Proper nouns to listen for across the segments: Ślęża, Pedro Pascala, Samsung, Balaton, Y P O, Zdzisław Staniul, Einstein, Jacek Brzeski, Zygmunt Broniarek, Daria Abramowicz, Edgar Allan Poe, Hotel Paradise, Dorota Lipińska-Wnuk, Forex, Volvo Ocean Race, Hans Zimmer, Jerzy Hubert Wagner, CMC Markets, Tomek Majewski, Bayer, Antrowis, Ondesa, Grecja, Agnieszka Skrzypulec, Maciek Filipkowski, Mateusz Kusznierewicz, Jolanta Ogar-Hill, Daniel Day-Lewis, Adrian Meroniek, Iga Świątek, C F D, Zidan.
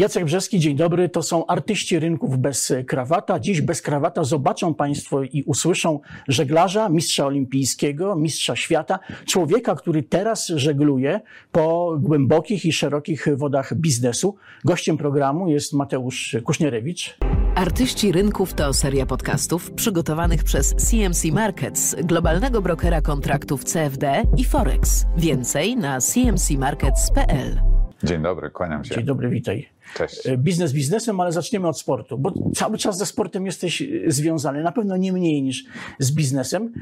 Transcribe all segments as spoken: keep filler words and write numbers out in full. Jacek Brzeski, dzień dobry. To są artyści rynków bez krawata. Dziś bez krawata zobaczą Państwo i usłyszą żeglarza, mistrza olimpijskiego, mistrza świata, człowieka, który teraz żegluje po głębokich i szerokich wodach biznesu. Gościem programu jest Mateusz Kusznierewicz. Artyści rynków to seria podcastów przygotowanych przez C M C Markets, globalnego brokera kontraktów C F D i Forex. Więcej na c m c markets kropka p l. Dzień dobry, kłaniam się. Dzień dobry, witaj. Cześć. Biznes biznesem, ale zaczniemy od sportu, bo cały czas ze sportem jesteś związany, na pewno nie mniej niż z biznesem.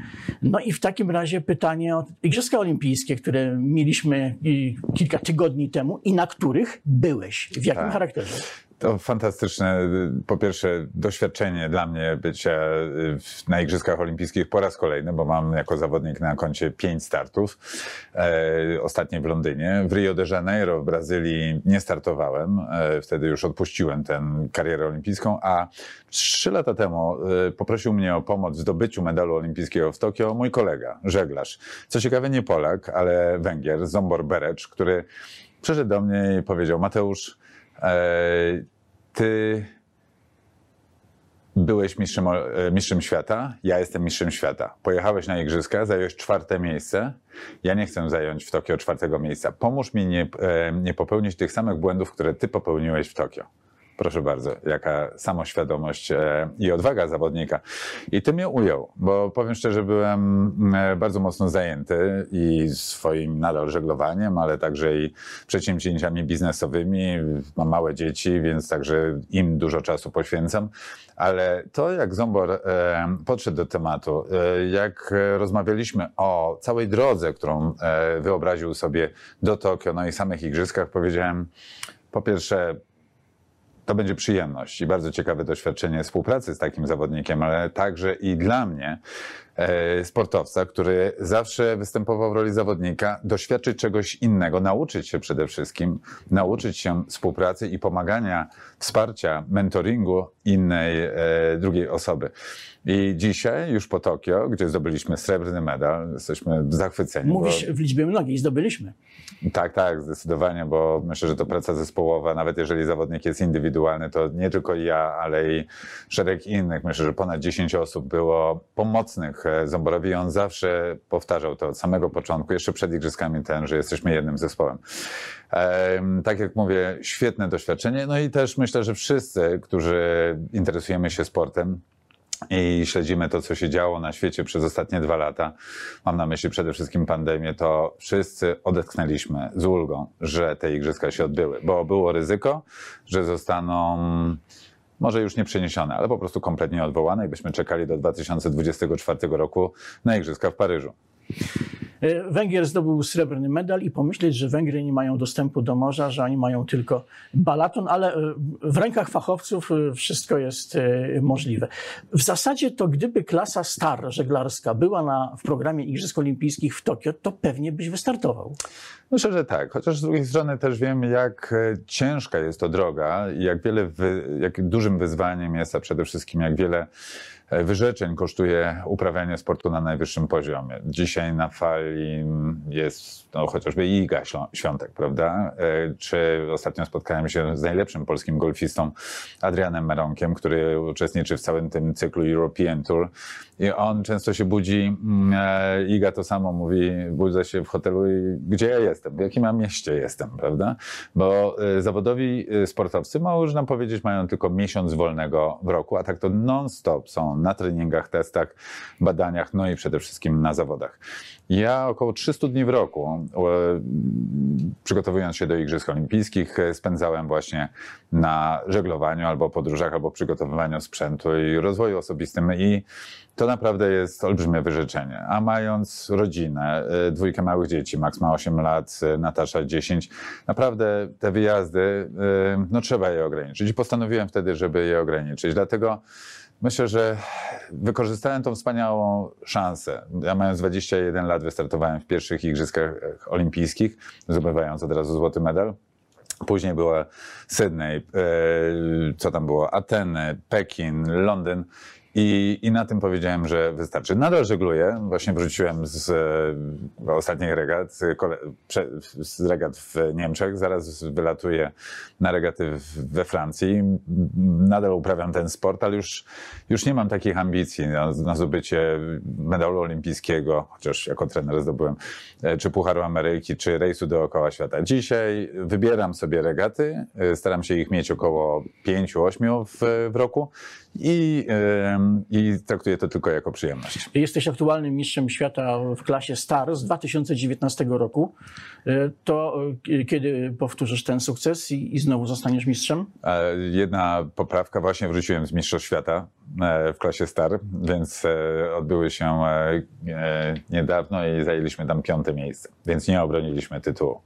No i w takim razie pytanie o Igrzyska Olimpijskie, które mieliśmy kilka tygodni temu i na których byłeś. W jakim tak. charakterze? To fantastyczne, po pierwsze, doświadczenie dla mnie bycia na Igrzyskach Olimpijskich po raz kolejny, bo mam jako zawodnik na koncie pięć startów, e, ostatnie w Londynie. W Rio de Janeiro w Brazylii nie startowałem, e, wtedy już odpuściłem tę karierę olimpijską, a trzy lata temu e, poprosił mnie o pomoc w zdobyciu medalu olimpijskiego w Tokio mój kolega, żeglarz. Co ciekawe, nie Polak, ale Węgier, Zombor Berecz, który przyszedł do mnie i powiedział: Mateusz, ty byłeś mistrzem, mistrzem świata, ja jestem mistrzem świata. Pojechałeś na igrzyska, zająłeś czwarte miejsce. Ja nie chcę zająć w Tokio czwartego miejsca. Pomóż mi nie, nie popełnić tych samych błędów, które ty popełniłeś w Tokio. Proszę bardzo, jaka samoświadomość i odwaga zawodnika. I to mnie ujął, bo powiem szczerze, byłem bardzo mocno zajęty i swoim nadal żeglowaniem, ale także i przedsięwzięciami biznesowymi. Mam małe dzieci, więc także im dużo czasu poświęcam. Ale to, jak Zombor podszedł do tematu, jak rozmawialiśmy o całej drodze, którą wyobraził sobie do Tokio, no i samych igrzyskach, powiedziałem, po pierwsze, to będzie przyjemność i bardzo ciekawe doświadczenie współpracy z takim zawodnikiem, ale także i dla mnie, sportowca, który zawsze występował w roli zawodnika, doświadczyć czegoś innego, nauczyć się przede wszystkim, nauczyć się współpracy i pomagania, wsparcia, mentoringu innej, e, drugiej osoby. I dzisiaj, już po Tokio, gdzie zdobyliśmy srebrny medal, jesteśmy zachwyceni. Mówisz bo... w liczbie mnogiej, zdobyliśmy. Tak, tak, zdecydowanie, bo myślę, że to praca zespołowa, nawet jeżeli zawodnik jest indywidualny, to nie tylko ja, ale i szereg innych. Myślę, że ponad dziesięć osób było pomocnych Zomborowi. On zawsze powtarzał to od samego początku, jeszcze przed igrzyskami ten, że jesteśmy jednym zespołem. Ehm, tak jak mówię, świetne doświadczenie. No i też myślę, że wszyscy, którzy interesujemy się sportem i śledzimy to, co się działo na świecie przez ostatnie dwa lata, mam na myśli przede wszystkim pandemię, to wszyscy odetchnęliśmy z ulgą, że te igrzyska się odbyły, bo było ryzyko, że zostaną... może już nie przeniesione, ale po prostu kompletnie odwołane i byśmy czekali do dwa tysiące dwudziestego czwartego roku na igrzyska w Paryżu. Węgier zdobył srebrny medal i pomyśleć, że Węgry nie mają dostępu do morza, że oni mają tylko balaton, ale w rękach fachowców wszystko jest możliwe. W zasadzie to gdyby klasa star żeglarska była na, w programie Igrzysk Olimpijskich w Tokio, to pewnie byś wystartował. Myślę, że tak, chociaż z drugiej strony też wiem, jak ciężka jest to droga i jak, wiele wy, jak dużym wyzwaniem jest, a przede wszystkim jak wiele wyrzeczeń kosztuje uprawianie sportu na najwyższym poziomie. Dzisiaj na fali jest no, chociażby Iga Świątek, prawda? Czy ostatnio spotkałem się z najlepszym polskim golfistą Adrianem Meronkiem, który uczestniczy w całym tym cyklu European Tour i on często się budzi, Iga to samo mówi, budzę się w hotelu i gdzie ja jestem, w jakim mieście jestem, prawda? Bo zawodowi sportowcy, można powiedzieć, mają tylko miesiąc wolnego w roku, a tak to non-stop są na treningach, testach, badaniach, no i przede wszystkim na zawodach. Ja około trzysta dni w roku, przygotowując się do Igrzysk Olimpijskich, spędzałem właśnie na żeglowaniu albo podróżach, albo przygotowywaniu sprzętu i rozwoju osobistym i to naprawdę jest olbrzymie wyrzeczenie. A mając rodzinę, dwójkę małych dzieci, Max ma osiem lat, Natasza dziesięć, naprawdę te wyjazdy, no trzeba je ograniczyć i postanowiłem wtedy, żeby je ograniczyć. Dlatego myślę, że wykorzystałem tą wspaniałą szansę. Ja mając dwadzieścia jeden lat wystartowałem w pierwszych Igrzyskach Olimpijskich, zdobywając od razu złoty medal. Później była Sydney, co tam było, Ateny, Pekin, Londyn I, I na tym powiedziałem, że wystarczy. Nadal żegluję. Właśnie wróciłem z e, ostatnich regat, kole, prze, z regat w Niemczech. Zaraz wylatuję na regaty w, we Francji. Nadal uprawiam ten sport, ale już, już nie mam takich ambicji na, na zdobycie medalu olimpijskiego, chociaż jako trener zdobyłem, e, czy Pucharu Ameryki, czy rejsu dookoła świata. Dzisiaj wybieram sobie regaty. E, staram się ich mieć około pięciu, ośmiu w, w roku. I, yy, I traktuję to tylko jako przyjemność. Jesteś aktualnym mistrzem świata w klasie Star z dwa tysiące dziewiętnastego roku. To kiedy powtórzysz ten sukces i, i znowu zostaniesz mistrzem? Jedna poprawka. Właśnie wróciłem z mistrzostw świata w klasie Star, więc odbyły się niedawno i zajęliśmy tam piąte miejsce, więc nie obroniliśmy tytułu.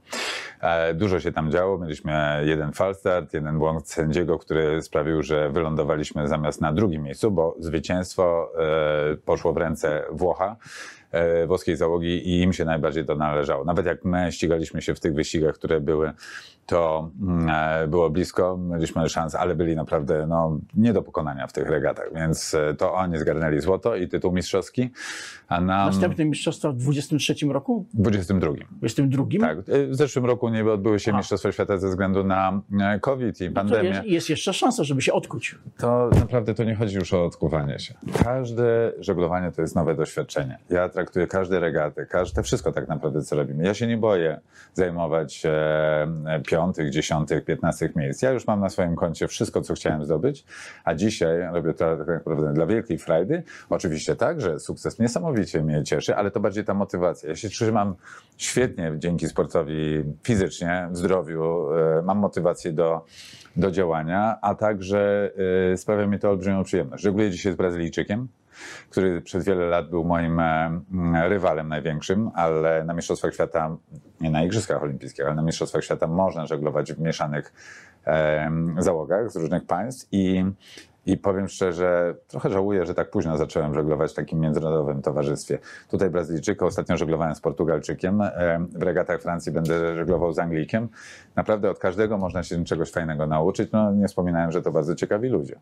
Dużo się tam działo. Mieliśmy jeden falstart, jeden błąd sędziego, który sprawił, że wylądowaliśmy zamiast na drugim miejscu, bo zwycięstwo poszło w ręce Włocha, włoskiej załogi i im się najbardziej to należało. Nawet jak my ścigaliśmy się w tych wyścigach, które były, to było blisko, mieliśmy szans, ale byli naprawdę no, nie do pokonania w tych regatach, więc to oni zgarnęli złoto i tytuł mistrzowski. A nam... Następne mistrzostwa w dwudziestym trzecim roku? W dwudziestym drugim. dwudziestym drugim? Tak. W zeszłym roku nie odbyły się A. mistrzostwa świata ze względu na COVID i pandemię. No to jest, jest jeszcze szansa, żeby się odkuć. To naprawdę to nie chodzi już o odkuwanie się. Każde żeglowanie to jest nowe doświadczenie. Ja traktuję każde regaty, każde wszystko tak naprawdę, co robimy. Ja się nie boję zajmować e, piątych, dziesiątych, piętnastych miejsc. Ja już mam na swoim koncie wszystko, co chciałem zdobyć, a dzisiaj robię to tak naprawdę dla wielkiej frajdy. Oczywiście tak, że sukces niesamowicie mnie cieszy, ale to bardziej ta motywacja. Ja się trzymam świetnie dzięki sportowi fizycznie, w zdrowiu, e, mam motywację do, do działania, a także e, sprawia mi to olbrzymią przyjemność. Żegluję dzisiaj z Brazylijczykiem, który przez wiele lat był moim rywalem największym, ale na Mistrzostwach Świata, nie na Igrzyskach Olimpijskich, ale na Mistrzostwach Świata można żeglować w mieszanych e, załogach z różnych państw i, i powiem szczerze, trochę żałuję, że tak późno zacząłem żeglować w takim międzynarodowym towarzystwie. Tutaj Brazylijczyka, ostatnio żeglowałem z Portugalczykiem, e, w regatach Francji będę żeglował z Anglikiem. Naprawdę od każdego można się czegoś fajnego nauczyć, no nie wspominałem, że to bardzo ciekawi ludzie.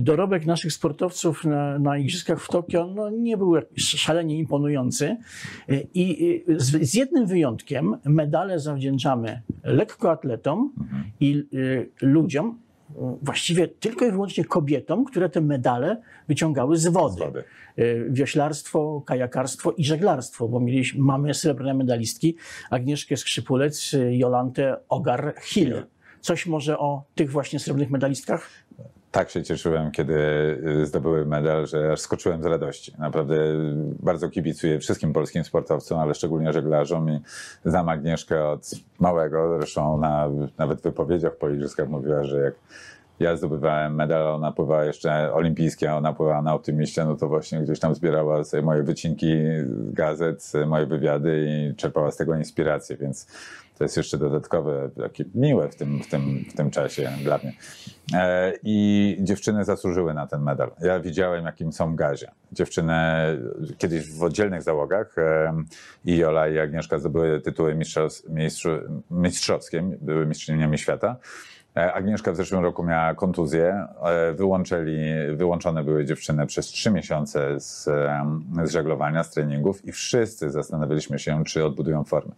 Dorobek naszych sportowców na, na Igrzyskach w Tokio no, nie był szalenie imponujący i z, z jednym wyjątkiem medale zawdzięczamy lekkoatletom mhm. i y, ludziom, właściwie tylko i wyłącznie kobietom, które te medale wyciągały z wody. Z wody. Wioślarstwo, kajakarstwo i żeglarstwo, bo mieliśmy, mamy srebrne medalistki Agnieszkę Skrzypulec, Jolantę Ogar-Hill. Coś może o tych właśnie srebrnych medalistkach? Tak się cieszyłem, kiedy zdobyły medal, że aż skoczyłem z radości. Naprawdę bardzo kibicuję wszystkim polskim sportowcom, ale szczególnie żeglarzom i znam Agnieszkę od małego. Zresztą na nawet w wypowiedziach po igrzyskach mówiła, że jak ja zdobywałem medal, ona pływała jeszcze olimpijskie, a ona pływała na Optymiście, no to właśnie gdzieś tam zbierała sobie moje wycinki z gazet, moje wywiady i czerpała z tego inspirację, więc to jest jeszcze dodatkowe, takie miłe w tym, w tym, w tym czasie dla mnie. I dziewczyny zasłużyły na ten medal. Ja widziałem, jakim są w gazie. Dziewczyny kiedyś w oddzielnych załogach i Jola i Agnieszka zdobyły tytuły mistrzos, mistrz, mistrzowskie, były mistrzyniami świata. Agnieszka w zeszłym roku miała kontuzję, wyłączyli, wyłączone były dziewczyny przez trzy miesiące z, z żeglowania, z treningów i wszyscy zastanawialiśmy się, czy odbudują formę.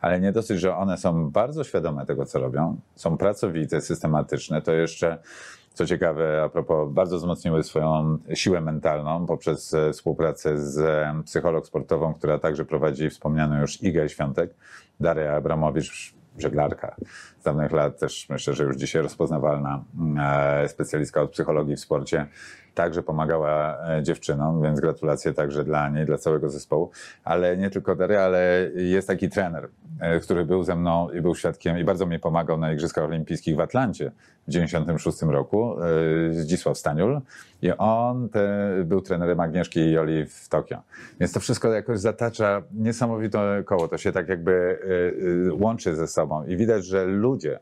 Ale nie dosyć, że one są bardzo świadome tego, co robią, są pracowite, systematyczne, to jeszcze co ciekawe, a propos, bardzo wzmocniły swoją siłę mentalną poprzez współpracę z psycholog sportową, która także prowadzi wspomnianą już Igę Świątek, Daria Abramowicz, żeglarka z dawnych lat, też myślę, że już dzisiaj rozpoznawalna specjalistka od psychologii w sporcie, także pomagała dziewczynom, więc gratulacje także dla niej, dla całego zespołu, ale nie tylko Daria, ale jest taki trener, który był ze mną i był świadkiem i bardzo mi pomagał na Igrzyskach Olimpijskich w Atlancie w dziewięćdziesiątym szóstym roku, Zdzisław Staniul i on te, był trenerem Agnieszki i Joli w Tokio, więc to wszystko jakoś zatacza niesamowite koło, to się tak jakby łączy ze sobą i widać, że ludzie,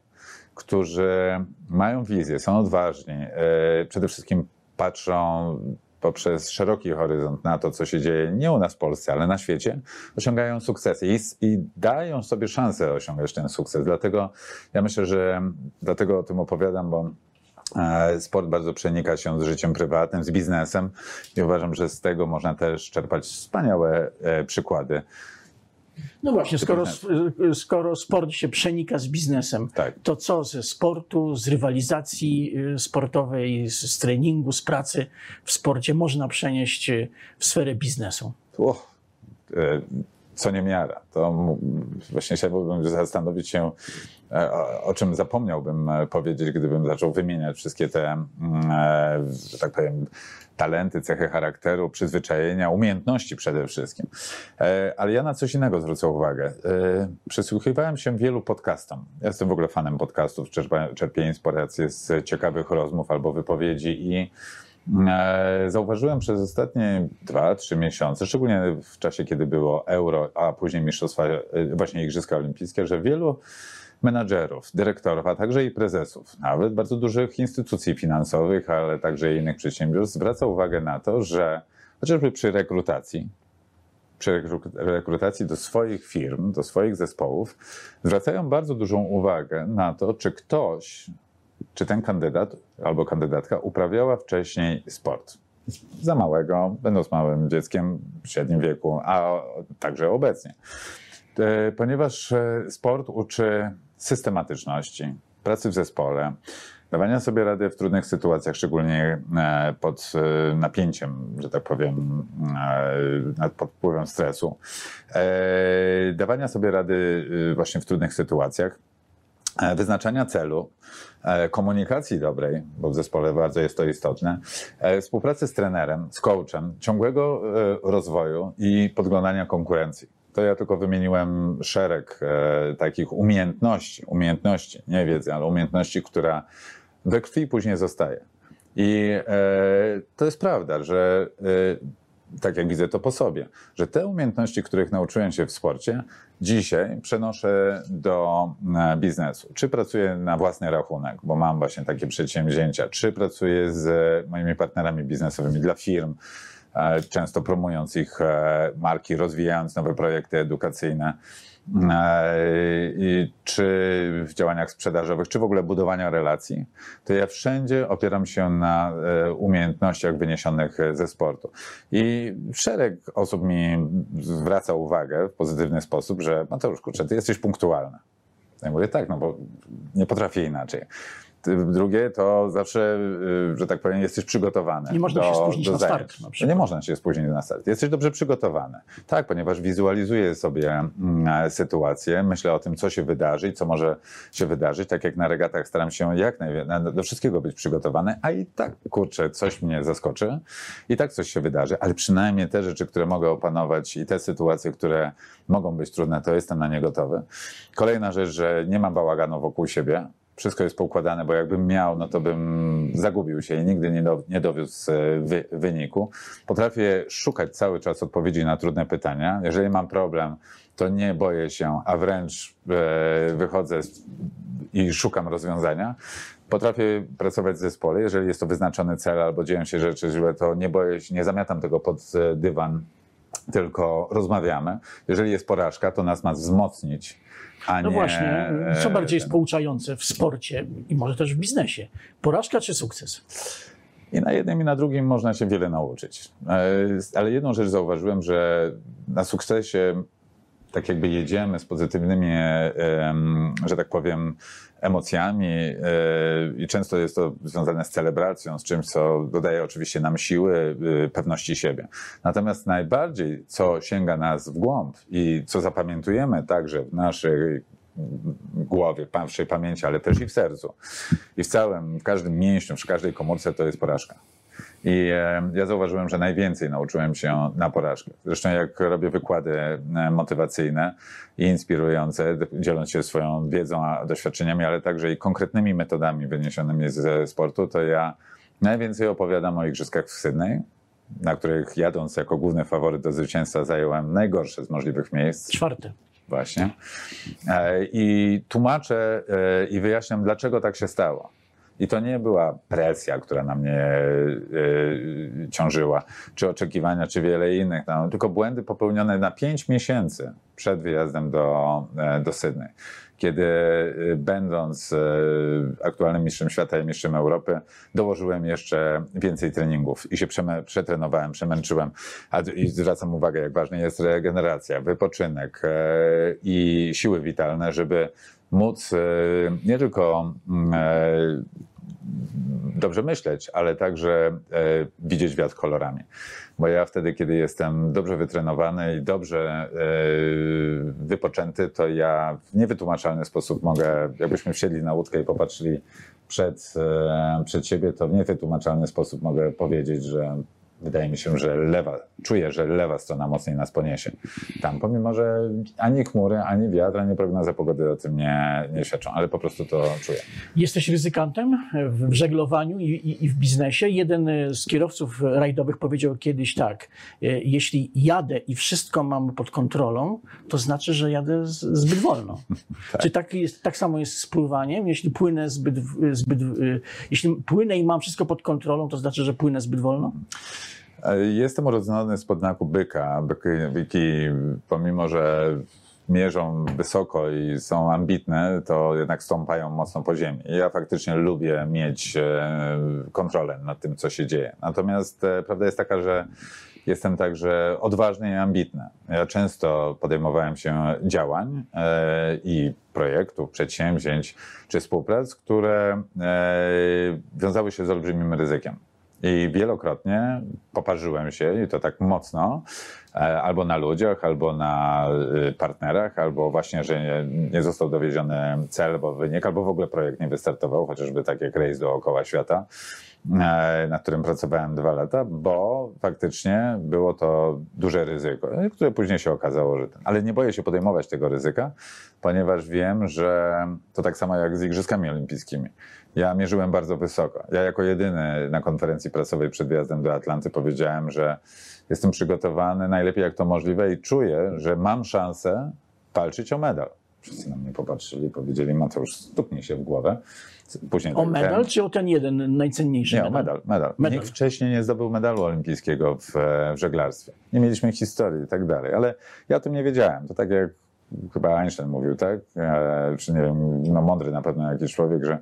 którzy mają wizję, są odważni, przede wszystkim patrzą poprzez szeroki horyzont na to, co się dzieje nie u nas w Polsce, ale na świecie, osiągają sukcesy i, i dają sobie szansę osiągać ten sukces. Dlatego ja myślę, że dlatego o tym opowiadam, bo Sport bardzo przenika się z życiem prywatnym, z biznesem i uważam, że z tego można też czerpać wspaniałe przykłady. No właśnie, skoro, skoro sport się przenika z biznesem, tak, to co ze sportu, z rywalizacji sportowej, z treningu, z pracy w sporcie można przenieść w sferę biznesu? O, co nie miara. To właśnie chciałbym zastanowić się, o czym zapomniałbym powiedzieć, gdybym zaczął wymieniać wszystkie te, że tak powiem, talenty, cechy charakteru, przyzwyczajenia, umiejętności przede wszystkim. Ale ja na coś innego zwrócę uwagę. Przysłuchiwałem się wielu podcastom. Ja jestem w ogóle fanem podcastów, czerpię inspirację z ciekawych rozmów albo wypowiedzi i zauważyłem przez ostatnie dwa trzy miesiące, szczególnie w czasie, kiedy było euro, a później mistrzostwa, właśnie Igrzyska Olimpijskie, że wielu menadżerów, dyrektorów, a także i prezesów, nawet bardzo dużych instytucji finansowych, ale także i innych przedsiębiorstw, zwraca uwagę na to, że chociażby przy rekrutacji, przy rekrutacji do swoich firm, do swoich zespołów, zwracają bardzo dużą uwagę na to, czy ktoś, czy ten kandydat albo kandydatka uprawiała wcześniej sport. Za małego, będąc małym dzieckiem w średnim wieku, a także obecnie. Ponieważ sport uczy systematyczności, pracy w zespole, dawania sobie rady w trudnych sytuacjach, szczególnie pod napięciem, że tak powiem, pod wpływem stresu, dawania sobie rady właśnie w trudnych sytuacjach, wyznaczania celu, komunikacji dobrej, bo w zespole bardzo jest to istotne, współpracy z trenerem, z coachem, ciągłego rozwoju i podglądania konkurencji. To ja tylko wymieniłem szereg e, takich umiejętności, umiejętności, nie wiedzy, ale umiejętności, która we krwi później zostaje. I e, to jest prawda, że e, tak jak widzę to po sobie, że te umiejętności, których nauczyłem się w sporcie, dzisiaj przenoszę do biznesu. Czy pracuję na własny rachunek, bo mam właśnie takie przedsięwzięcia, czy pracuję z moimi partnerami biznesowymi dla firm, często promując ich marki, rozwijając nowe projekty edukacyjne, i czy w działaniach sprzedażowych, czy w ogóle budowania relacji, to ja wszędzie opieram się na umiejętnościach wyniesionych ze sportu. I szereg osób mi zwraca uwagę w pozytywny sposób, że Mateusz, kurczę, ty jesteś punktualny. Ja mówię tak, no bo nie potrafię inaczej. Drugie to zawsze, że tak powiem, jesteś przygotowany. Nie można do, się spóźnić do na start. Na nie można się spóźnić na start. Jesteś dobrze przygotowany. Tak, ponieważ wizualizuję sobie sytuację, myślę o tym, co się wydarzy i co może się wydarzyć. Tak jak na regatach staram się jak najwięcej do wszystkiego być przygotowany, a i tak, kurczę, coś mnie zaskoczy i tak coś się wydarzy, ale przynajmniej te rzeczy, które mogę opanować i te sytuacje, które mogą być trudne, to jestem na nie gotowy. Kolejna rzecz, że nie ma bałaganu wokół siebie. Wszystko jest poukładane, bo jakbym miał, no to bym zagubił się i nigdy nie, do, nie dowiózł wy, wyniku. Potrafię szukać cały czas odpowiedzi na trudne pytania. Jeżeli mam problem, to nie boję się, a wręcz e, wychodzę z, i szukam rozwiązania. Potrafię pracować w zespole. Jeżeli jest to wyznaczony cel albo dzieją się rzeczy źle, to nie boję się, nie zamiatam tego pod dywan, tylko rozmawiamy. Jeżeli jest porażka, to nas ma wzmocnić. A no nie... właśnie, co bardziej jest pouczające w sporcie i może też w biznesie? Porażka czy sukces? I na jednym i na drugim można się wiele nauczyć. Ale jedną rzecz zauważyłem, że na sukcesie tak jakby jedziemy z pozytywnymi, że tak powiem, emocjami i często jest to związane z celebracją, z czymś, co dodaje oczywiście nam siły, pewności siebie. Natomiast najbardziej, co sięga nas w głąb i co zapamiętujemy także w naszej głowie, w naszej pamięci, ale też i w sercu i w całym, w każdym mięśniu, w każdej komórce, to jest porażka. I ja zauważyłem, że najwięcej nauczyłem się na porażkach. Zresztą jak robię wykłady motywacyjne i inspirujące, dzieląc się swoją wiedzą, doświadczeniami, ale także i konkretnymi metodami wyniesionymi ze sportu, to ja najwięcej opowiadam o igrzyskach w Sydney, na których jadąc jako główny faworyt do zwycięstwa zająłem najgorsze z możliwych miejsc. Czwarte. Właśnie. I tłumaczę i wyjaśniam, dlaczego tak się stało. I to nie była presja, która na mnie yy, ciążyła, czy oczekiwania, czy wiele innych, no, tylko błędy popełnione na pięć miesięcy przed wyjazdem do, do Sydney. kiedy będąc aktualnym mistrzem świata i mistrzem Europy, dołożyłem jeszcze więcej treningów i się przetrenowałem, przemęczyłem. I zwracam uwagę, jak ważna jest regeneracja, wypoczynek i siły witalne, żeby móc nie tylko dobrze myśleć, ale także widzieć świat kolorami. Bo ja wtedy, kiedy jestem dobrze wytrenowany i dobrze wypoczęty, to ja w niewytłumaczalny sposób mogę, jakbyśmy wsiedli na łódkę i popatrzyli przed, przed siebie, to w niewytłumaczalny sposób mogę powiedzieć, że wydaje mi się, że lewa, czuję, że lewa strona mocniej nas poniesie. Tam, pomimo że ani chmury, ani wiatr, ani prognoza pogody o tym nie, nie świadczą, ale po prostu to czuję. Jesteś ryzykantem w żeglowaniu i, i, i w biznesie. Jeden z kierowców rajdowych powiedział kiedyś tak: jeśli jadę i wszystko mam pod kontrolą, to znaczy, że jadę z, zbyt wolno. Tak. Czy tak, jest, tak samo jest z pływaniem? Jeśli płynę zbyt, zbyt, jeśli płynę i mam wszystko pod kontrolą, to znaczy, że płynę zbyt wolno? Jestem urodzony spod znaku byka. Byki, pomimo że mierzą wysoko i są ambitne, to jednak stąpają mocno po ziemi. Ja faktycznie lubię mieć kontrolę nad tym, co się dzieje. Natomiast prawda jest taka, że jestem także odważny i ambitny. Ja często podejmowałem się działań i projektów, przedsięwzięć czy współprac, które wiązały się z olbrzymim ryzykiem. I wielokrotnie poparzyłem się, i to tak mocno, albo na ludziach, albo na partnerach, albo właśnie, że nie, nie został dowieziony cel, bo wynik, albo w ogóle projekt nie wystartował, chociażby tak jak rejs dookoła świata, na którym pracowałem dwa lata, bo faktycznie było to duże ryzyko, które później się okazało, że... Ale nie boję się podejmować tego ryzyka, ponieważ wiem, że to tak samo jak z Igrzyskami Olimpijskimi. Ja mierzyłem bardzo wysoko. Ja jako jedyny na konferencji prasowej przed wyjazdem do Atlanty powiedziałem, że jestem przygotowany najlepiej jak to możliwe i czuję, że mam szansę walczyć o medal. Wszyscy na mnie popatrzyli i powiedzieli: Mateusz, stuknij się w głowę. Później o medal ten... czy o ten jeden najcenniejszy? Nie, medal? o medal, medal. medal. Nikt wcześniej nie zdobył medalu olimpijskiego w, w żeglarstwie. Nie mieliśmy historii i tak dalej, ale ja o tym nie wiedziałem. To tak jak chyba Einstein mówił, tak? E, czy nie wiem, no mądry na pewno jakiś człowiek, że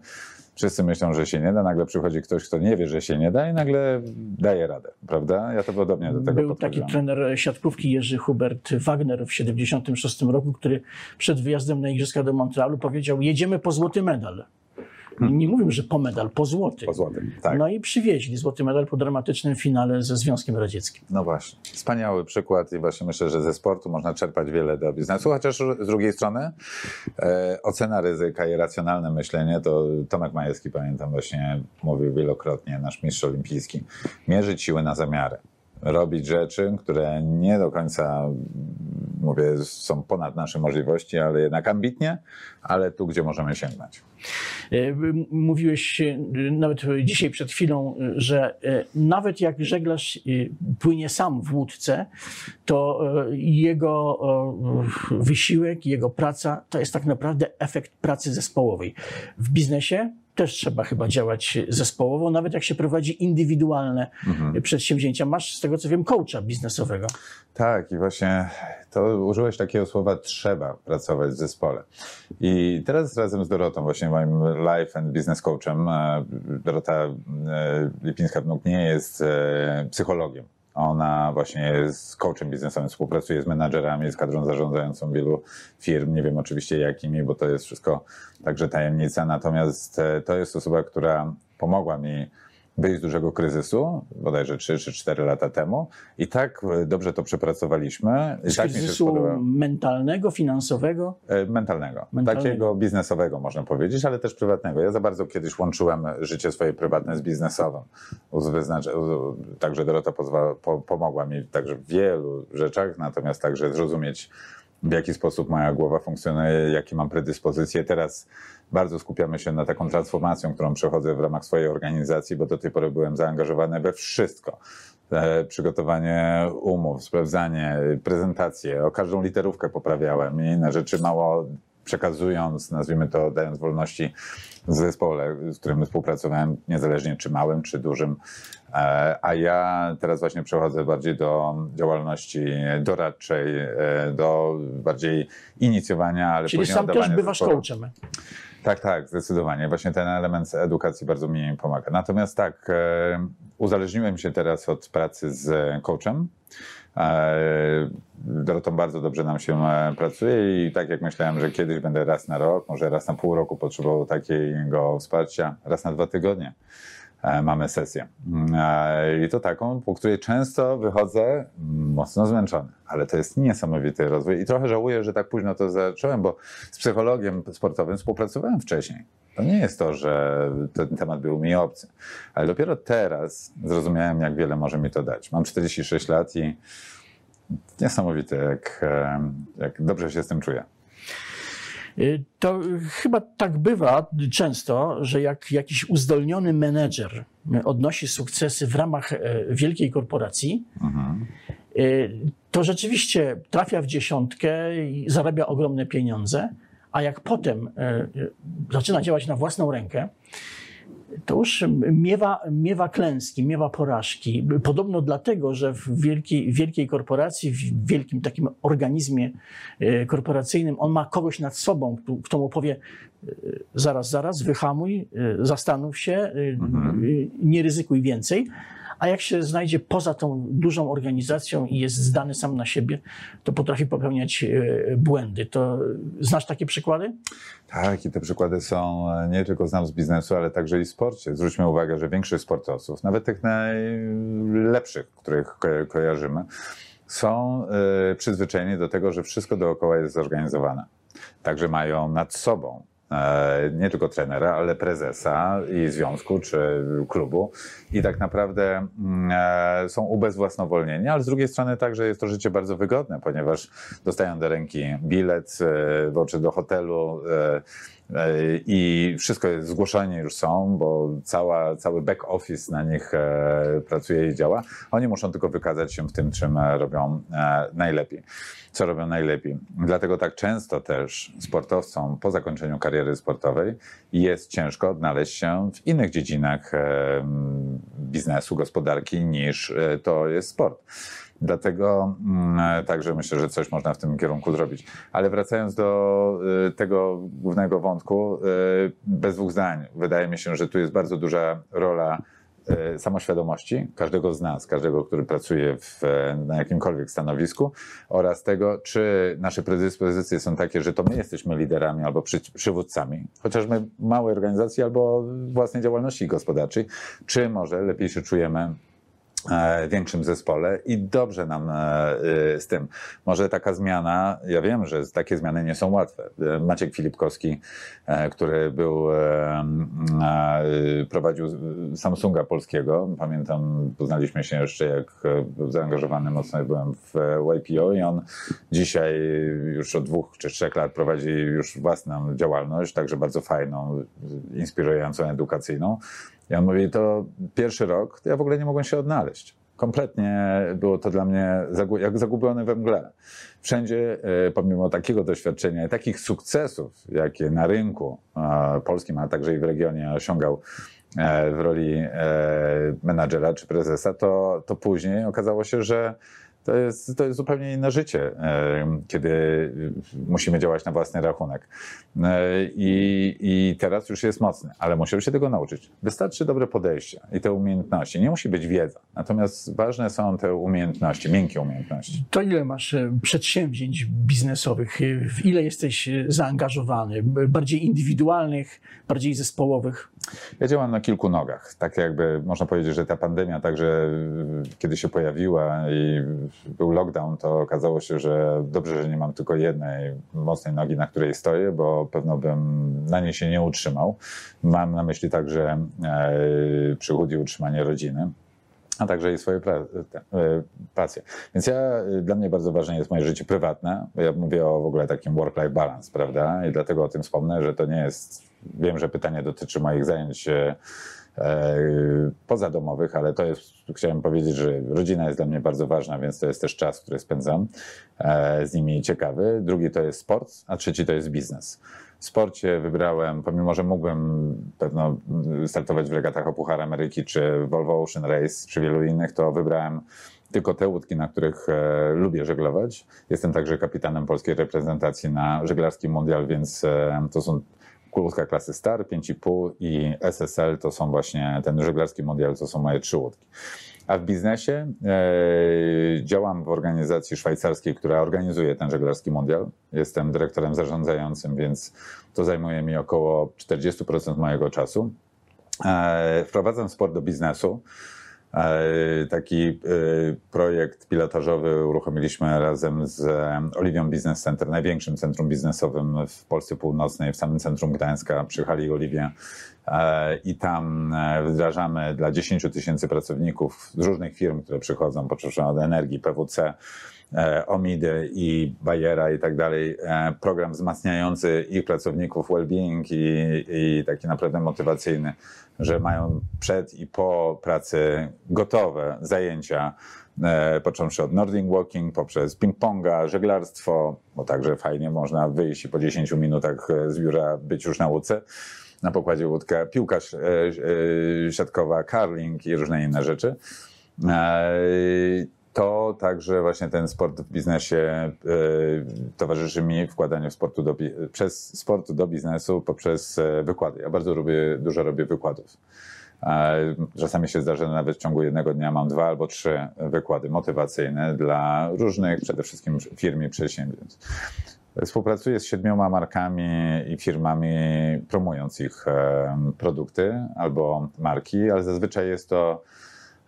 wszyscy myślą, że się nie da, nagle przychodzi ktoś, kto nie wie, że się nie da i nagle daje radę, prawda? Ja to podobnie do tego Był taki trener siatkówki Jerzy Hubert Wagner w siedemdziesiątym szóstym roku, który przed wyjazdem na Igrzyska do Montrealu powiedział: jedziemy po złoty medal. Hmm. Nie mówię, że po medal, po złoty. Po złoty, tak. No i przywieźli złoty medal po dramatycznym finale ze Związkiem Radzieckim. No właśnie. Wspaniały przykład i właśnie myślę, że ze sportu można czerpać wiele do biznesu. Chociaż z drugiej strony e, ocena ryzyka i racjonalne myślenie, to Tomek Majewski, pamiętam, właśnie mówił wielokrotnie, nasz mistrz olimpijski, mierzyć siły na zamiary. Robić rzeczy, które nie do końca, mówię, są ponad nasze możliwości, ale jednak ambitnie, ale tu, gdzie możemy sięgnąć. Mówiłeś nawet dzisiaj przed chwilą, że nawet jak żeglarz płynie sam w łódce, to jego wysiłek, jego praca to jest tak naprawdę efekt pracy zespołowej. W biznesie też trzeba chyba działać zespołowo, nawet jak się prowadzi indywidualne mhm. przedsięwzięcia. Masz, z tego co wiem, coacha biznesowego. Tak, i właśnie to użyłeś takiego słowa: trzeba pracować w zespole. I teraz razem z Dorotą, właśnie moim life and business coachem, Dorota Lipińska-Wnuk nie jest psychologiem. Ona właśnie jest coachem biznesowym, współpracuje z menadżerami, z kadrą zarządzającą wielu firm, nie wiem oczywiście jakimi, bo to jest wszystko także tajemnica, natomiast to jest osoba, która pomogła mi wyjść z dużego kryzysu, bodajże trzy czy cztery lata temu, i tak dobrze to przepracowaliśmy. I z tak kryzysu mentalnego, finansowego? Mentalnego, mentalnego, takiego biznesowego można powiedzieć, ale też prywatnego. Ja za bardzo kiedyś łączyłem życie swoje prywatne z biznesowym. Także Dorota pozwała, po, pomogła mi także w wielu rzeczach, natomiast także zrozumieć, w jaki sposób moja głowa funkcjonuje, jakie mam predyspozycje. Teraz bardzo skupiamy się na taką transformacją, którą przechodzę w ramach swojej organizacji, bo do tej pory byłem zaangażowany we wszystko. Przygotowanie umów, sprawdzanie, prezentacje, o każdą literówkę poprawiałem i inne rzeczy mało przekazując, nazwijmy to, dając wolności zespole, z którym współpracowałem, niezależnie czy małym, czy dużym. A ja teraz właśnie przechodzę bardziej do działalności doradczej, do bardziej inicjowania, ale czyli później sam też bywasz zespołu. Coachem. Tak, tak, zdecydowanie. Właśnie ten element edukacji bardzo mi pomaga. Natomiast tak, uzależniłem się teraz od pracy z coachem. Dorotą bardzo dobrze nam się pracuje i tak jak myślałem, że kiedyś będę raz na rok, może raz na pół roku potrzebował takiego wsparcia, raz na dwa tygodnie mamy sesję. I to taką, po której często wychodzę mocno zmęczony, ale to jest niesamowity rozwój i trochę żałuję, że tak późno to zacząłem, bo z psychologiem sportowym współpracowałem wcześniej. To nie jest to, że ten temat był mi obcy, ale dopiero teraz zrozumiałem, jak wiele może mi to dać. Mam czterdzieści sześć lat i niesamowite, jak, jak dobrze się z tym czuję. To chyba tak bywa często, że jak jakiś uzdolniony menedżer odnosi sukcesy w ramach wielkiej korporacji, mhm. to rzeczywiście trafia w dziesiątkę i zarabia ogromne pieniądze, a jak potem zaczyna działać na własną rękę, to już miewa, miewa klęski, miewa porażki. Podobno dlatego, że w wielkiej, wielkiej korporacji, w wielkim takim organizmie korporacyjnym on ma kogoś nad sobą, kto mu powie zaraz, zaraz, wyhamuj, zastanów się, mhm. nie ryzykuj więcej. A jak się znajdzie poza tą dużą organizacją i jest zdany sam na siebie, to potrafi popełniać błędy. To znasz takie przykłady? Tak, i te przykłady są, nie tylko znam z biznesu, ale także i w sporcie. Zwróćmy uwagę, że większość sportowców, nawet tych najlepszych, których kojarzymy, są przyzwyczajeni do tego, że wszystko dookoła jest zorganizowane. Także mają nad sobą nie tylko trenera, ale prezesa i związku czy klubu i tak naprawdę są ubezwłasnowolnieni, ale z drugiej strony także jest to życie bardzo wygodne, ponieważ dostają do ręki bilet, czy do hotelu i wszystko jest, zgłoszeni już są, bo cała, cały back office na nich pracuje i działa. Oni muszą tylko wykazać się w tym, czym robią najlepiej, co robią najlepiej. Dlatego tak często też sportowcom po zakończeniu kariery sportowej jest ciężko odnaleźć się w innych dziedzinach biznesu, gospodarki niż to jest sport. Dlatego także myślę, że coś można w tym kierunku zrobić. Ale wracając do tego głównego wątku, bez dwóch zdań, wydaje mi się, że tu jest bardzo duża rola samoświadomości każdego z nas, każdego, który pracuje w, na jakimkolwiek stanowisku oraz tego, czy nasze predyspozycje są takie, że to my jesteśmy liderami albo przy, przywódcami, chociażby małej organizacji albo własnej działalności gospodarczej, czy może lepiej się czujemy w większym zespole i dobrze nam z tym. Może taka zmiana, ja wiem, że takie zmiany nie są łatwe. Maciek Filipkowski, który był, prowadził Samsunga polskiego, pamiętam, poznaliśmy się jeszcze jak był zaangażowany mocno, byłem w Y P O i on dzisiaj już od dwóch czy trzech lat prowadzi już własną działalność, także bardzo fajną, inspirującą, edukacyjną. Ja mówię, to pierwszy rok, to ja w ogóle nie mogłem się odnaleźć. Kompletnie było to dla mnie jak zagubiony we mgle. Wszędzie, pomimo takiego doświadczenia i takich sukcesów, jakie na rynku polskim, a także i w regionie osiągał w roli menadżera czy prezesa, to, to później okazało się, że To jest, to jest zupełnie inne życie, kiedy musimy działać na własny rachunek. I, i teraz już jest mocny, ale musimy się tego nauczyć. Wystarczy dobre podejście i te umiejętności. Nie musi być wiedza, natomiast ważne są te umiejętności, miękkie umiejętności. To ile masz przedsięwzięć biznesowych? W ile jesteś zaangażowany? Bardziej indywidualnych, bardziej zespołowych? Ja działam na kilku nogach. Tak jakby można powiedzieć, że ta pandemia także kiedy się pojawiła i był lockdown, to okazało się, że dobrze, że nie mam tylko jednej mocnej nogi, na której stoję, bo pewno bym na niej się nie utrzymał. Mam na myśli także e, przychód i utrzymanie rodziny, a także i swoje pra- te, e, pasje. Więc ja, dla mnie bardzo ważne jest moje życie prywatne, bo ja mówię o w ogóle takim work-life balance, prawda? I dlatego o tym wspomnę, że to nie jest, wiem, że pytanie dotyczy moich zajęć pozadomowych, ale to jest, chciałem powiedzieć, że rodzina jest dla mnie bardzo ważna, więc to jest też czas, który spędzam z nimi ciekawy. Drugi to jest sport, a trzeci to jest biznes. W sporcie wybrałem, pomimo że mógłbym pewno startować w regatach o Puchar Ameryki czy Volvo Ocean Race czy wielu innych, to wybrałem tylko te łódki, na których e, lubię żeglować. Jestem także kapitanem polskiej reprezentacji na żeglarskim mundial, więc e, to są łódka klasy Star, pięć i pół i S S L, to są właśnie ten żeglarski mundial, to są moje trzy łódki. A w biznesie e, działam w organizacji szwajcarskiej, która organizuje ten żeglarski mundial. Jestem dyrektorem zarządzającym, więc to zajmuje mi około czterdzieści procent mojego czasu. E, wprowadzam sport do biznesu. Taki projekt pilotażowy uruchomiliśmy razem z Oliwią Business Center, największym centrum biznesowym w Polsce Północnej, w samym centrum Gdańska przy hali Oliwie. I tam wdrażamy dla dziesięć tysięcy pracowników z różnych firm, które przychodzą, począwszy od Energii, P W C, Omidy i Bayera i tak dalej, program wzmacniający ich pracowników well-being i, i taki naprawdę motywacyjny, że mają przed i po pracy gotowe zajęcia, począwszy od Nordic Walking, poprzez ping-ponga, żeglarstwo, bo także fajnie można wyjść i po dziesięciu minutach z biura być już na łódce, na pokładzie łódkę, piłka siatkowa, curling i różne inne rzeczy. To także właśnie ten sport w biznesie towarzyszy mi wkładaniu sportu do, przez sportu do biznesu poprzez wykłady. Ja bardzo lubię, dużo robię wykładów. Czasami się zdarza, że nawet w ciągu jednego dnia mam dwa albo trzy wykłady motywacyjne dla różnych, przede wszystkim firm i przedsiębiorstw. Współpracuję z siedmioma markami i firmami, promując ich produkty albo marki, ale zazwyczaj jest to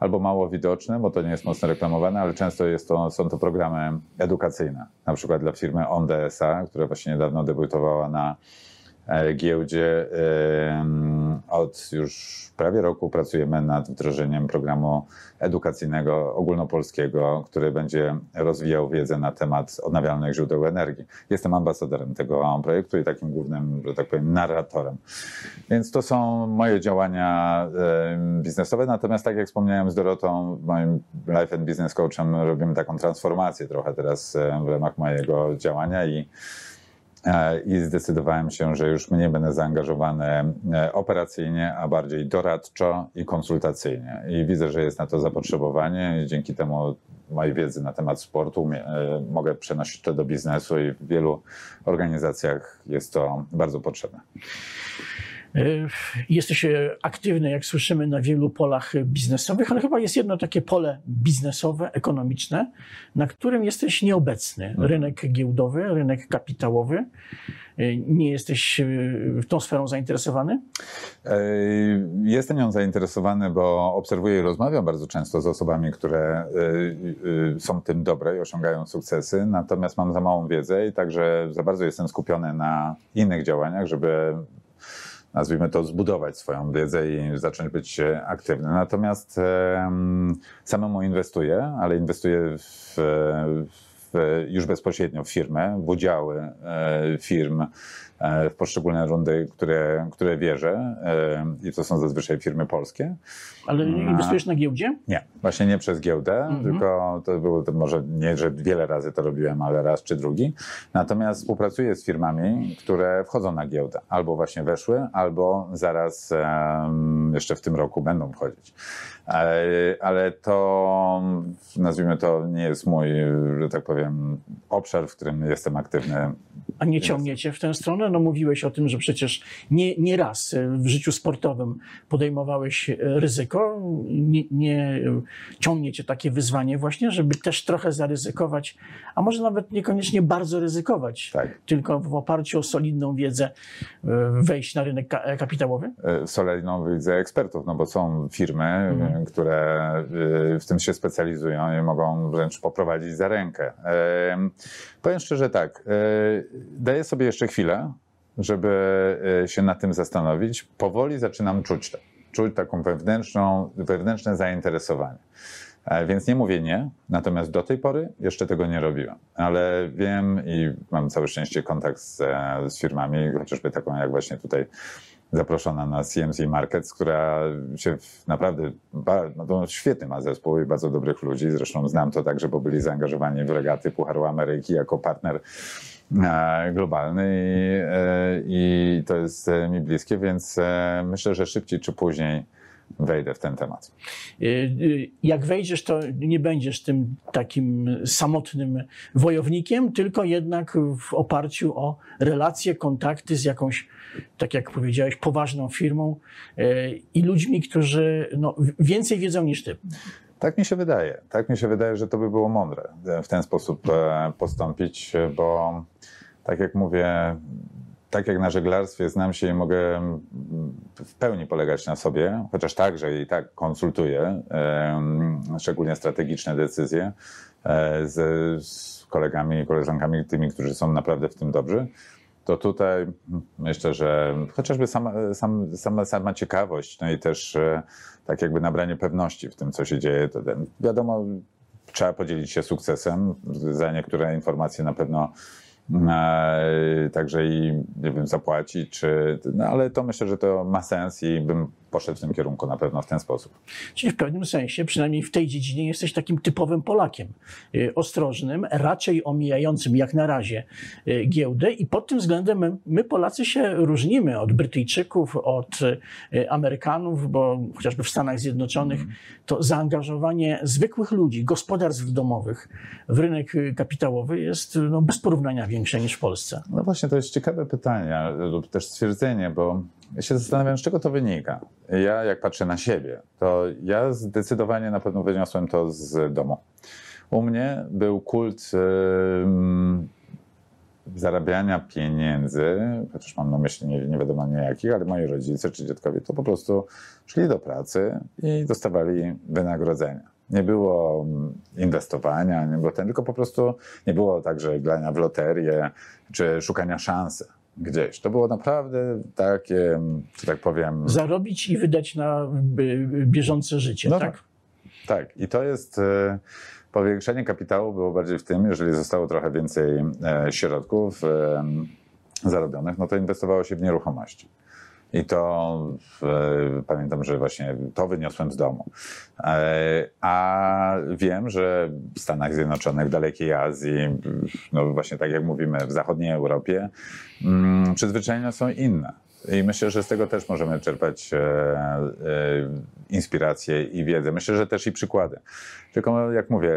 albo mało widoczne, bo to nie jest mocno reklamowane, ale często jest to, są to programy edukacyjne, na przykład dla firmy Ondesa, która właśnie niedawno debiutowała na giełdzie. Od już prawie roku pracujemy nad wdrożeniem programu edukacyjnego ogólnopolskiego, który będzie rozwijał wiedzę na temat odnawialnych źródeł energii. Jestem ambasadorem tego projektu i takim głównym, że tak powiem, narratorem. Więc to są moje działania biznesowe, natomiast tak jak wspomniałem z Dorotą, moim Life and Business Coachem, robimy taką transformację trochę teraz w ramach mojego działania i I zdecydowałem się, że już mniej będę zaangażowany operacyjnie, a bardziej doradczo i konsultacyjnie. I widzę, że jest na to zapotrzebowanie i dzięki temu mojej wiedzy na temat sportu mogę przenosić to do biznesu i w wielu organizacjach jest to bardzo potrzebne. Jesteś aktywny, jak słyszymy, na wielu polach biznesowych, ale chyba jest jedno takie pole biznesowe, ekonomiczne, na którym jesteś nieobecny. Rynek giełdowy, rynek kapitałowy. Nie jesteś tą sferą zainteresowany? Jestem nią zainteresowany, bo obserwuję i rozmawiam bardzo często z osobami, które są w tym dobre i osiągają sukcesy, natomiast mam za małą wiedzę i także za bardzo jestem skupiony na innych działaniach, żeby, nazwijmy to, zbudować swoją wiedzę i zacząć być aktywny. Natomiast um, samemu inwestuję, ale inwestuję w, w, już bezpośrednio w firmy, w udziały e, firm, e, w poszczególne rundy, które, które wierzę e, i to są zazwyczaj firmy polskie. Ale inwestujesz na giełdzie? Nie, właśnie nie przez giełdę, mhm. tylko to było to może nie, że wiele razy to robiłem, ale raz czy drugi. Natomiast współpracuję z firmami, które wchodzą na giełdę. Albo właśnie weszły, albo zaraz um, jeszcze w tym roku będą wchodzić. Ale, ale to, nazwijmy to, nie jest mój, że tak powiem, obszar, w którym jestem aktywny. A nie ciągniecie w tę stronę? No mówiłeś o tym, że przecież nie, nie raz w życiu sportowym podejmowałeś ryzyko. Nie, nie ciągniecie takie wyzwanie właśnie, żeby też trochę zaryzykować, a może nawet niekoniecznie bardzo ryzykować, tak, tylko w oparciu o solidną wiedzę wejść na rynek kapitałowy? Solidną wiedzę ekspertów, no bo są firmy, mhm. które w tym się specjalizują i mogą wręcz poprowadzić za rękę. Powiem szczerze tak, daję sobie jeszcze chwilę, żeby się nad tym zastanowić. Powoli zaczynam czuć to. Czuć taką wewnętrzną, wewnętrzne zainteresowanie. Więc nie mówię nie, natomiast do tej pory jeszcze tego nie robiłem. Ale wiem i mam całe szczęście kontakt z, z firmami, chociażby taką jak właśnie tutaj zaproszona na C M C Markets, która się naprawdę, no, świetny ma zespół i bardzo dobrych ludzi. Zresztą znam to także, bo byli zaangażowani w regaty Pucharu Ameryki jako partner globalny i, i to jest mi bliskie, więc myślę, że szybciej czy później wejdę w ten temat. Jak wejdziesz, to nie będziesz tym takim samotnym wojownikiem, tylko jednak w oparciu o relacje, kontakty z jakąś, tak jak powiedziałeś, poważną firmą i ludźmi, którzy no, więcej wiedzą niż ty. Tak mi się wydaje. Tak mi się wydaje, że to by było mądre w ten sposób postąpić, bo tak jak mówię, tak jak na żeglarstwie znam się i mogę w pełni polegać na sobie, chociaż także i tak konsultuję szczególnie strategiczne decyzje z, z kolegami i koleżankami, tymi, którzy są naprawdę w tym dobrzy, to tutaj myślę, że chociażby sama, sama, sama ciekawość, no i też tak jakby nabranie pewności w tym, co się dzieje, to ten, wiadomo, trzeba podzielić się sukcesem, za niektóre informacje na pewno także i nie wiem, zapłacić, czy, no ale to myślę, że to ma sens i bym poszedł w tym kierunku na pewno w ten sposób. Czyli w pewnym sensie, przynajmniej w tej dziedzinie jesteś takim typowym Polakiem, ostrożnym, raczej omijającym jak na razie giełdę i pod tym względem my, my Polacy się różnimy od Brytyjczyków, od Amerykanów, bo chociażby w Stanach Zjednoczonych to zaangażowanie zwykłych ludzi, gospodarstw domowych w rynek kapitałowy jest no, bez porównania większe niż w Polsce. No właśnie, to jest ciekawe pytanie lub też stwierdzenie, bo ja się zastanawiam, z czego to wynika. Ja jak patrzę na siebie, to ja zdecydowanie na pewno wyniosłem to z domu. U mnie był kult yy, zarabiania pieniędzy, chociaż mam na myśli nie, nie wiadomo nie jakich, ale moi rodzice czy dziadkowie to po prostu szli do pracy i dostawali wynagrodzenia. Nie było inwestowania, nie było ten, tylko po prostu nie było także grania w loterię czy szukania szansy gdzieś. To było naprawdę takie, że tak powiem... Zarobić i wydać na bieżące życie, no tak? Tak. I to jest... Powiększenie kapitału było bardziej w tym, jeżeli zostało trochę więcej środków zarobionych, no to inwestowało się w nieruchomości. I to pamiętam, że właśnie to wyniosłem z domu. A wiem, że w Stanach Zjednoczonych, w dalekiej Azji, no właśnie tak jak mówimy, w zachodniej Europie, przyzwyczajenia są inne. I myślę, że z tego też możemy czerpać inspiracje i wiedzę. Myślę, że też i przykłady. Tylko jak mówię,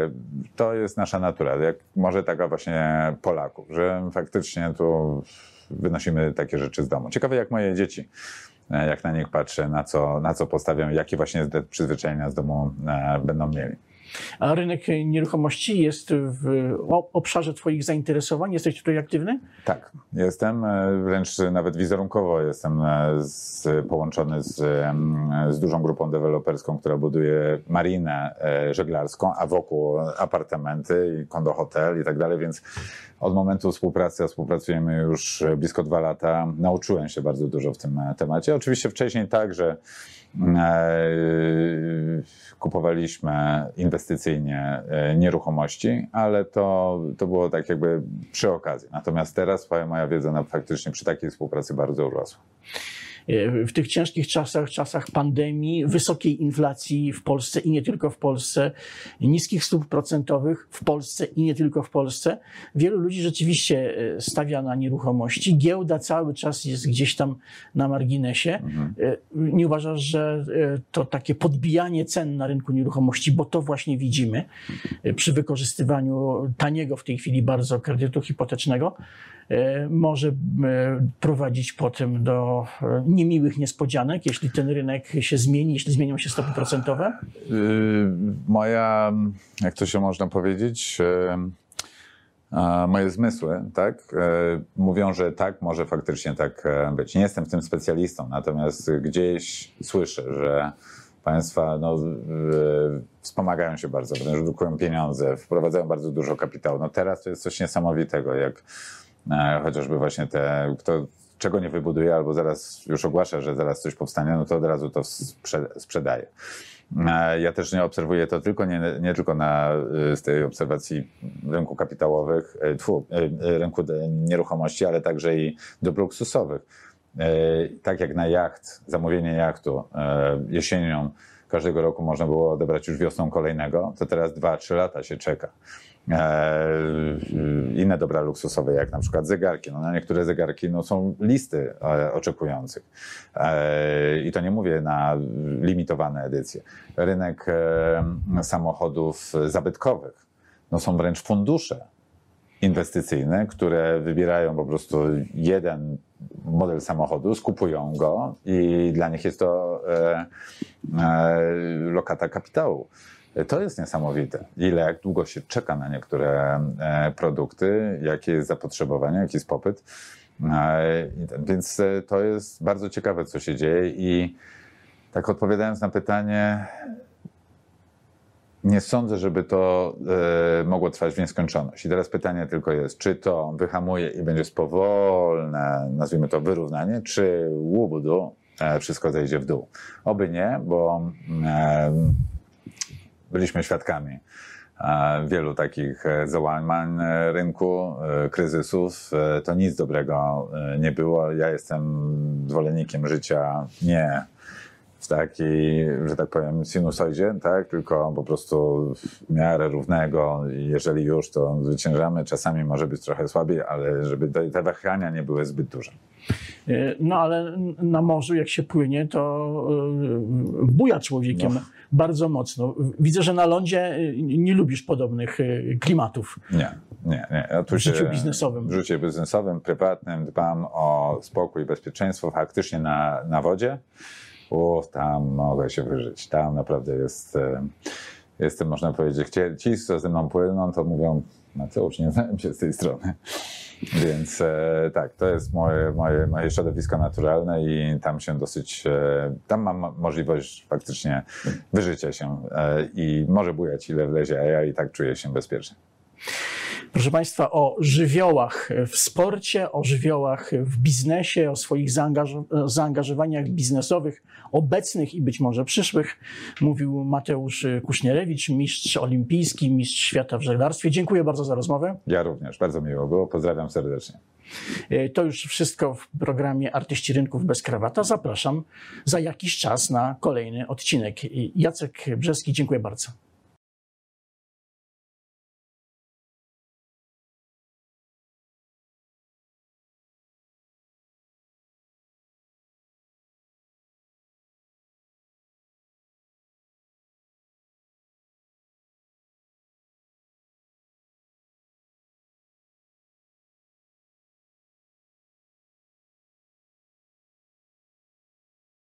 to jest nasza natura, jak może taka właśnie Polaków, że faktycznie tu wynosimy takie rzeczy z domu. Ciekawe jak moje dzieci, jak na nich patrzę, na co, na co postawiam, jakie właśnie przyzwyczajenia z domu będą mieli. A rynek nieruchomości jest w obszarze twoich zainteresowań? Jesteś tutaj aktywny? Tak, jestem. Wręcz nawet wizerunkowo jestem z, połączony z, z dużą grupą deweloperską, która buduje marinę żeglarską, a wokół apartamenty i kondo hotel i tak dalej, więc od momentu współpracy, a współpracujemy już blisko dwa lata, nauczyłem się bardzo dużo w tym temacie. Oczywiście wcześniej także kupowaliśmy inwestycyjnie nieruchomości, ale to, to było tak jakby przy okazji. Natomiast teraz moja wiedza faktycznie przy takiej współpracy bardzo urosła. W tych ciężkich czasach, czasach pandemii, wysokiej inflacji w Polsce i nie tylko w Polsce, niskich stóp procentowych w Polsce i nie tylko w Polsce, wielu ludzi rzeczywiście stawia na nieruchomości. Giełda cały czas jest gdzieś tam na marginesie. Mhm. Nie uważasz, że to takie podbijanie cen na rynku nieruchomości, bo to właśnie widzimy przy wykorzystywaniu taniego w tej chwili bardzo kredytu hipotecznego, może prowadzić potem do niemiłych niespodzianek, jeśli ten rynek się zmieni, jeśli zmienią się stopy procentowe? Yy, moja, jak to się można powiedzieć, yy, yy, moje zmysły, tak, yy, mówią, że tak, może faktycznie tak być. Nie jestem w tym specjalistą, natomiast gdzieś słyszę, że państwa no, yy, wspomagają się bardzo, wręcz drukują pieniądze, wprowadzają bardzo dużo kapitału. No teraz to jest coś niesamowitego, jak yy, chociażby właśnie te, kto czego nie wybuduje, albo zaraz już ogłasza, że zaraz coś powstanie, no to od razu to sprzedaje. Ja też nie obserwuję to tylko, nie, nie tylko na, z tej obserwacji rynku kapitałowych, tfu, rynku nieruchomości, ale także i dóbr luksusowych. Tak jak na jacht, zamówienie jachtu jesienią każdego roku można było odebrać już wiosną kolejnego, to teraz dwa, trzy lata się czeka. Inne dobra luksusowe, jak na przykład zegarki. No, na niektóre zegarki no, są listy oczekujących. I to nie mówię na limitowane edycje. Rynek samochodów zabytkowych. No, są wręcz fundusze inwestycyjne, które wybierają po prostu jeden model samochodu, skupują go i dla nich jest to lokata kapitału. To jest niesamowite, ile, jak długo się czeka na niektóre produkty, jakie jest zapotrzebowanie, jaki jest popyt. Więc to jest bardzo ciekawe, co się dzieje i tak odpowiadając na pytanie, nie sądzę, żeby to mogło trwać w nieskończoność. I teraz pytanie tylko jest, czy to wyhamuje i będzie spowolne, nazwijmy to wyrównanie, czy łubudu wszystko zejdzie w dół. Oby nie, bo byliśmy świadkami wielu takich załamań rynku, kryzysów. To nic dobrego nie było. Ja jestem zwolennikiem życia nie w takiej, że tak powiem, sinusoidzie, tak? Tylko po prostu w miarę równego. Jeżeli już, to zwyciężamy. Czasami może być trochę słabiej, ale żeby te wahania nie były zbyt duże. No ale na morzu jak się płynie, to buja człowiekiem no. bardzo mocno. Widzę, że na lądzie nie lubisz podobnych klimatów. Nie, nie, nie. Ja tu w życiu się, biznesowym. W życiu biznesowym, prywatnym dbam o spokój i bezpieczeństwo faktycznie na, na wodzie. O, tam mogę się wyżyć. Tam naprawdę jest, jestem, można powiedzieć, ci, co ze mną płyną, to mówią, Mateusz, nie znałem się z tej strony. Więc e, tak, to jest moje, moje, moje środowisko naturalne i tam się dosyć, e, tam mam możliwość faktycznie wyżycia się e, i może bujać ile wlezie, a ja i tak czuję się bezpiecznie. Proszę Państwa, o żywiołach w sporcie, o żywiołach w biznesie, o swoich zaangażowaniach biznesowych, obecnych i być może przyszłych, mówił Mateusz Kusznierewicz, mistrz olimpijski, mistrz świata w żeglarstwie. Dziękuję bardzo za rozmowę. Ja również, bardzo miło było, pozdrawiam serdecznie. To już wszystko w programie Artyści Rynków bez krawata. Zapraszam za jakiś czas na kolejny odcinek. Jacek Brzeski, dziękuję bardzo.